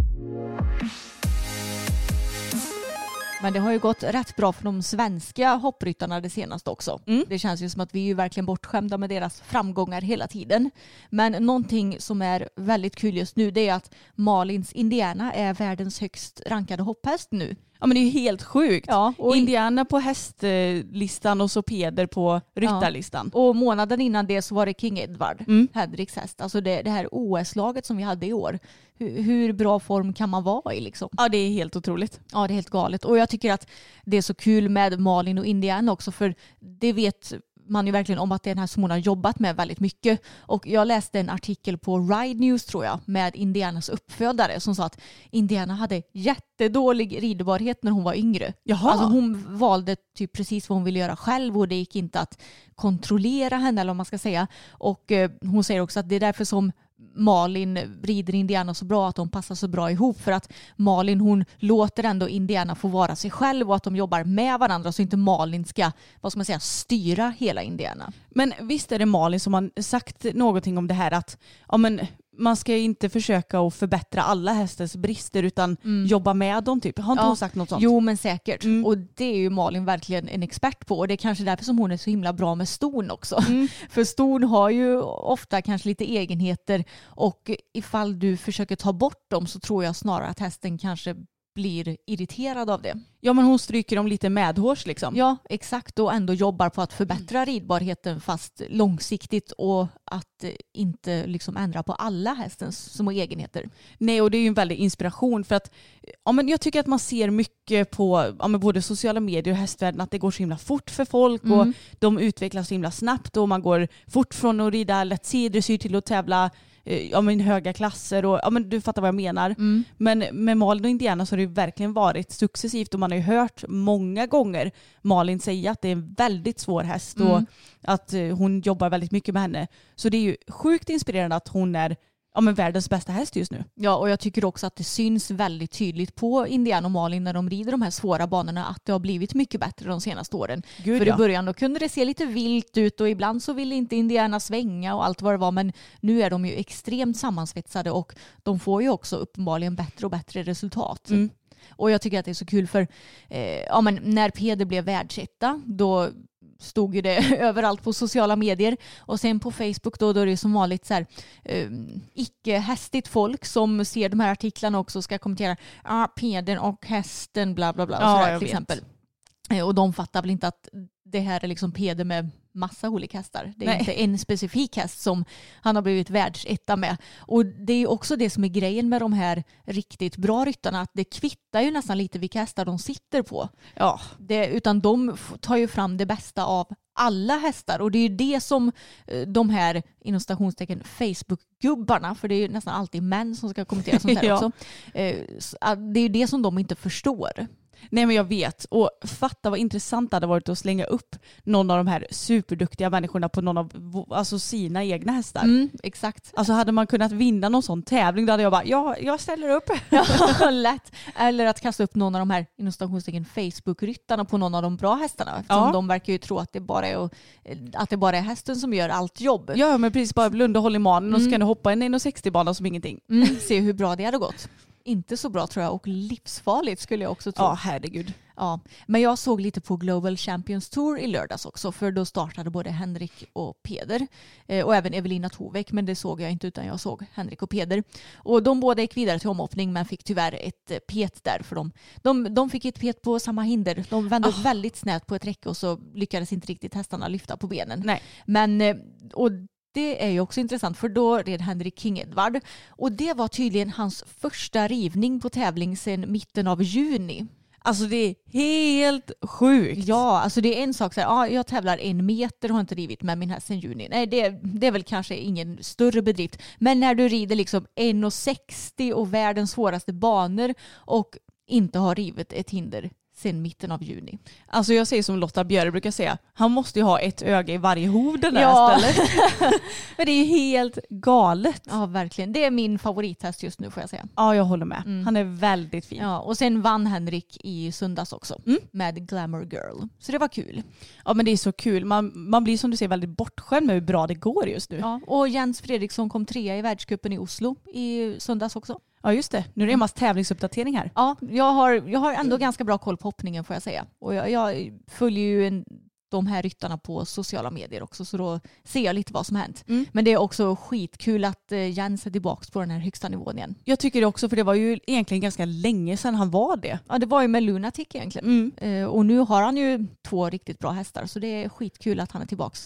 Men det har ju gått rätt bra för de svenska hoppryttarna det senaste också. Mm. Det känns ju som att vi är ju verkligen bortskämda med deras framgångar hela tiden. Men någonting som är väldigt kul just nu det är att Malins Indiana är världens högst rankade hopphäst nu. Ja men det är ju helt sjukt. Ja, och Indiana på hästlistan och så Peder på ryttarlistan. Ja. Och månaden innan det så var det King Edward, mm. Hendriks häst. Alltså det, det här O S-laget som vi hade i år. Hur, hur bra form kan man vara i liksom? Ja det är helt otroligt. Ja det är helt galet. Och jag tycker att det är så kul med Malin och Indiana också för det vet man ju verkligen om att det är den här som hon har jobbat med väldigt mycket. Och jag läste en artikel på Ride News tror jag med Indianas uppfödare som sa att Indiana hade jättedålig ridbarhet när hon var yngre. Jaha. Alltså hon valde typ precis vad hon ville göra själv och det gick inte att kontrollera henne eller vad man ska säga. Och eh, hon säger också att det är därför som Malin rider Indiana så bra, att de passar så bra ihop, för att Malin, hon låter ändå Indiana få vara sig själv och att de jobbar med varandra, så inte Malin ska, vad ska man säga, styra hela Indiana. Men visst är det Malin som har sagt någonting om det här, att ja, men man ska inte försöka att förbättra alla hästens brister utan mm. jobba med dem typ. Har inte ja. hon sagt något sånt? Jo, men säkert. Mm. Och det är ju Malin verkligen en expert på. Och det är kanske därför som hon är så himla bra med ston också. Mm. För ston har ju ofta kanske lite egenheter, och ifall du försöker ta bort dem så tror jag snarare att hästen kanske blir irriterad av det. Ja, men hon stryker dem lite medhårs liksom. Ja, exakt. Och ändå jobbar på att förbättra ridbarheten fast långsiktigt, och att inte liksom ändra på alla hästens små egenheter. Nej, och det är ju en väldig inspiration, för att ja, men jag tycker att man ser mycket på ja, men både sociala medier och hästvärlden, att det går så himla fort för folk mm. och de utvecklas så himla snabbt, och man går fort från att rida lätt sidresyr till att tävla ja, men höga klasser, och ja, men du fattar vad jag menar. Mm. Men med Malin och Indiana så har det ju verkligen varit successivt, och man har ju hört många gånger Malin säga att det är en väldigt svår häst mm. och att hon jobbar väldigt mycket med henne. Så det är ju sjukt inspirerande att hon är ja, men världens bästa häst just nu. Ja, och jag tycker också att det syns väldigt tydligt på Indiana och Malin när de rider de här svåra banorna, att det har blivit mycket bättre de senaste åren. Gud, För ja. i början då kunde det se lite vilt ut, och ibland så ville inte Indiana svänga och allt vad det var, men nu är de ju extremt sammansvetsade, och de får ju också uppenbarligen bättre och bättre resultat. Mm. Och jag tycker att det är så kul, för eh, ja, men när Peder blev världsetta, då stod ju det överallt på sociala medier, och sen på Facebook då, då är det som vanligt så här, eh, icke-hästigt folk som ser de här artiklarna också ska kommentera ah, Peder och hästen bla bla bla, ja, sådär, till exempel. Eh, och de fattar väl inte att det här är liksom Peder med massa olika hästar. Det är Nej. inte en specifik häst som han har blivit världsetta med. Och det är också det som är grejen med de här riktigt bra ryttarna, att det kvittar ju nästan lite vilka hästar de sitter på. Ja. Det, utan de tar ju fram det bästa av alla hästar, och det är ju det som de här inom stationstecken Facebook-gubbarna, för det är ju nästan alltid män som ska kommentera sånt här ja. också. Det är ju det som de inte förstår. Nej, men jag vet, och fatta vad intressant det hade varit att slänga upp någon av de här superduktiga människorna på någon av alltså sina egna hästar. Mm, exakt. Alltså hade man kunnat vinna någon sån tävling, då hade jag bara, ja, jag ställer upp. Ja, lätt. Eller att kasta upp någon av de här inom stationsstegen Facebook-ryttarna på någon av de bra hästarna. Eftersom ja. de verkar ju tro att det, bara är, att det bara är hästen som gör allt jobb. Ja, men precis, bara blunda, håll i manen mm. och så kan du hoppa en ett sextio-bana som ingenting. Mm, se hur bra det hade gått. Inte så bra tror jag, och livsfarligt skulle jag också tro. Ja, herregud. Ja, men jag såg lite på Global Champions Tour i lördags också, för då startade både Hendrik och Peder eh, och även Evelina Tovek, men det såg jag inte, utan jag såg Hendrik och Peder. Och de båda gick vidare till omhoppning, men fick tyvärr ett pet där för dem. De, de fick ett pet på samma hinder. De vände oh. väldigt snett på ett räcke, och så lyckades inte riktigt hästarna lyfta på benen. Nej. Men, och det är ju också intressant, för då red Hendrik King Edward, och det var tydligen hans första rivning på tävling sedan mitten av juni. Alltså det är helt sjukt. Ja, alltså det är en sak så här, ja, jag tävlar en meter och har inte rivit med min häst sedan juni. Nej, det, det är väl kanske ingen större bedrift. Men när du rider liksom en sextio och världens svåraste banor och inte har rivit ett hinder sen mitten av juni. Alltså jag säger som Lotta Björe brukar säga, han måste ju ha ett öga i varje hov den där ja. stället. Men det är ju helt galet. Ja, verkligen. Det är min favorithäst just nu, får jag säga. Ja, jag håller med. Mm. Han är väldigt fin. Ja, och sen vann Hendrik i Sundas också mm. med Glamour Girl. Så det var kul. Ja, men det är så kul. Man, man blir som du säger väldigt bortskämd med hur bra det går just nu. Ja, och Jens Fredriksson kom trea i världscupen i Oslo i Sundas också. Ja, just det. Nu är det en massa tävlingsuppdatering här. Ja, jag har, jag har ändå ganska bra koll på hoppningen, får jag säga. Och jag, jag följer ju en, de här ryttarna på sociala medier också, så då ser jag lite vad som hänt. Mm. Men det är också skitkul att Jens är tillbaka på den här högsta nivån igen. Jag tycker det också, för det var ju egentligen ganska länge sedan han var det. Ja, det var ju med Lunatic egentligen. Mm. Och nu har han ju två riktigt bra hästar, så det är skitkul att han är tillbaka.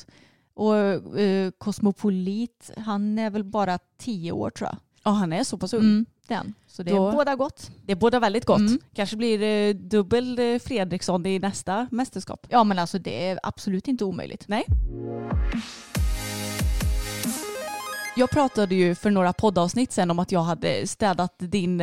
Och eh, Cosmopolit, han är väl bara tio år tror jag. Ja, han är så pass ung. Mm. Den. Så det då, är båda gott. Det är båda väldigt gott. Mm. Kanske blir det dubbel Fredriksson i nästa mästerskap. Ja, men alltså det är absolut inte omöjligt. Nej. Jag pratade ju för några poddavsnitt sen om att jag hade städat din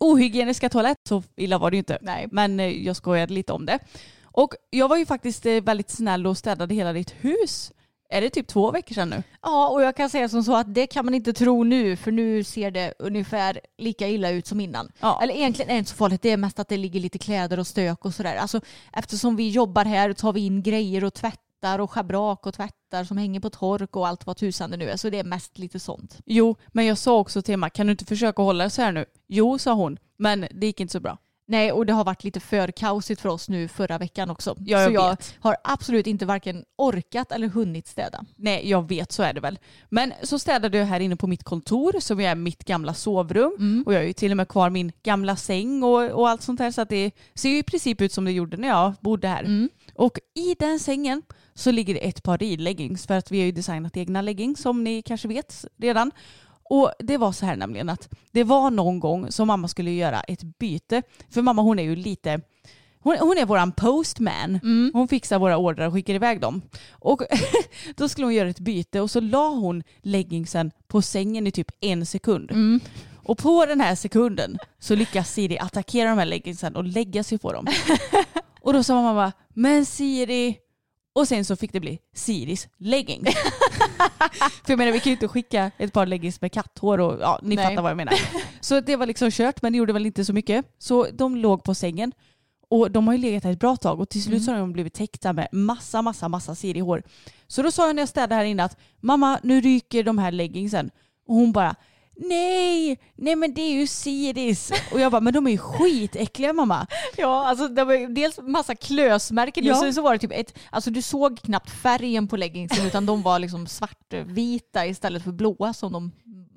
ohygieniska toalett. Så illa var det ju inte. Nej. Men jag skojade lite om det. Och jag var ju faktiskt väldigt snäll och städade hela ditt hus Är det typ två veckor sedan nu? Ja, och jag kan säga som så att det kan man inte tro nu. För nu ser det ungefär lika illa ut som innan. Ja. Eller egentligen är det inte så farligt. Det är mest att det ligger lite kläder och stök och sådär. Alltså, eftersom vi jobbar här tar vi in grejer och tvättar och schabrak och tvättar som hänger på tork och allt vad tusan det nu är. Så det är mest lite sånt. Jo, men jag sa också till Emma, kan du inte försöka hålla det så här nu? Jo, sa hon. Men det gick inte så bra. Nej, och det har varit lite för kaosigt för oss nu förra veckan också. Ja, jag så jag vet. Har absolut inte varken orkat eller hunnit städa. Nej, jag vet, så är det väl. Men så städade jag här inne på mitt kontor som är mitt gamla sovrum. Mm. Och jag är ju till och med kvar min gamla säng och, och allt sånt här. Så att det ser ju i princip ut som det gjorde när jag bodde här. Mm. Och i den sängen så ligger det ett par ridleggings. För att vi har ju designat egna leggings som ni kanske vet redan. Och det var så här nämligen att det var någon gång som mamma skulle göra ett byte. För mamma hon är ju lite... Hon, hon är våran postman. Mm. Hon fixar våra ordrar och skickar iväg dem. Och då skulle hon göra ett byte och så la hon leggingsen på sängen i typ en sekund. Mm. Och på den här sekunden så lyckas Siri attackera de här leggingsen och lägga sig på dem. Och då sa mamma bara, men Siri... Och sen så fick det bli Siris legging. För jag menar, vi kan ju inte skicka ett par leggings med katthår. Och, ja, ni Nej. fattar vad jag menar. Så det var liksom kört, men det gjorde väl inte så mycket. Så de låg på sängen. Och de har ju legat här ett bra tag. Och till slut mm. så har de blivit täckta med massa, massa, massa Siri-hår. Så då sa jag när jag städade här inne att mamma, nu ryker de här leggingsen. Och hon bara... Nej, nej men det är ju Siris. Och jag bara, men de är ju skitäckliga mamma. Ja, alltså det var dels massa klösmärken. Ja. Så, så var det typ ett, alltså du såg knappt färgen på leggingsen utan de var liksom svartvita istället för blåa som de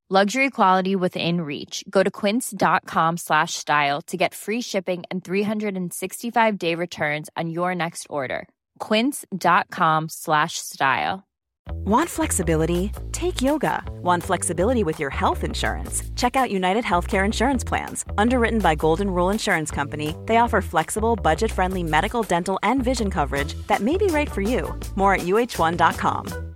Luxury quality within reach. Go to quince.com slash style to get free shipping and three hundred sixty-five day returns on your next order. Quince.com slash style. Want flexibility? Take yoga. Want flexibility with your health insurance? Check out United Healthcare Insurance Plans. Underwritten by Golden Rule Insurance Company, they offer flexible, budget-friendly medical, dental, and vision coverage that may be right for you. More at U H one dot com.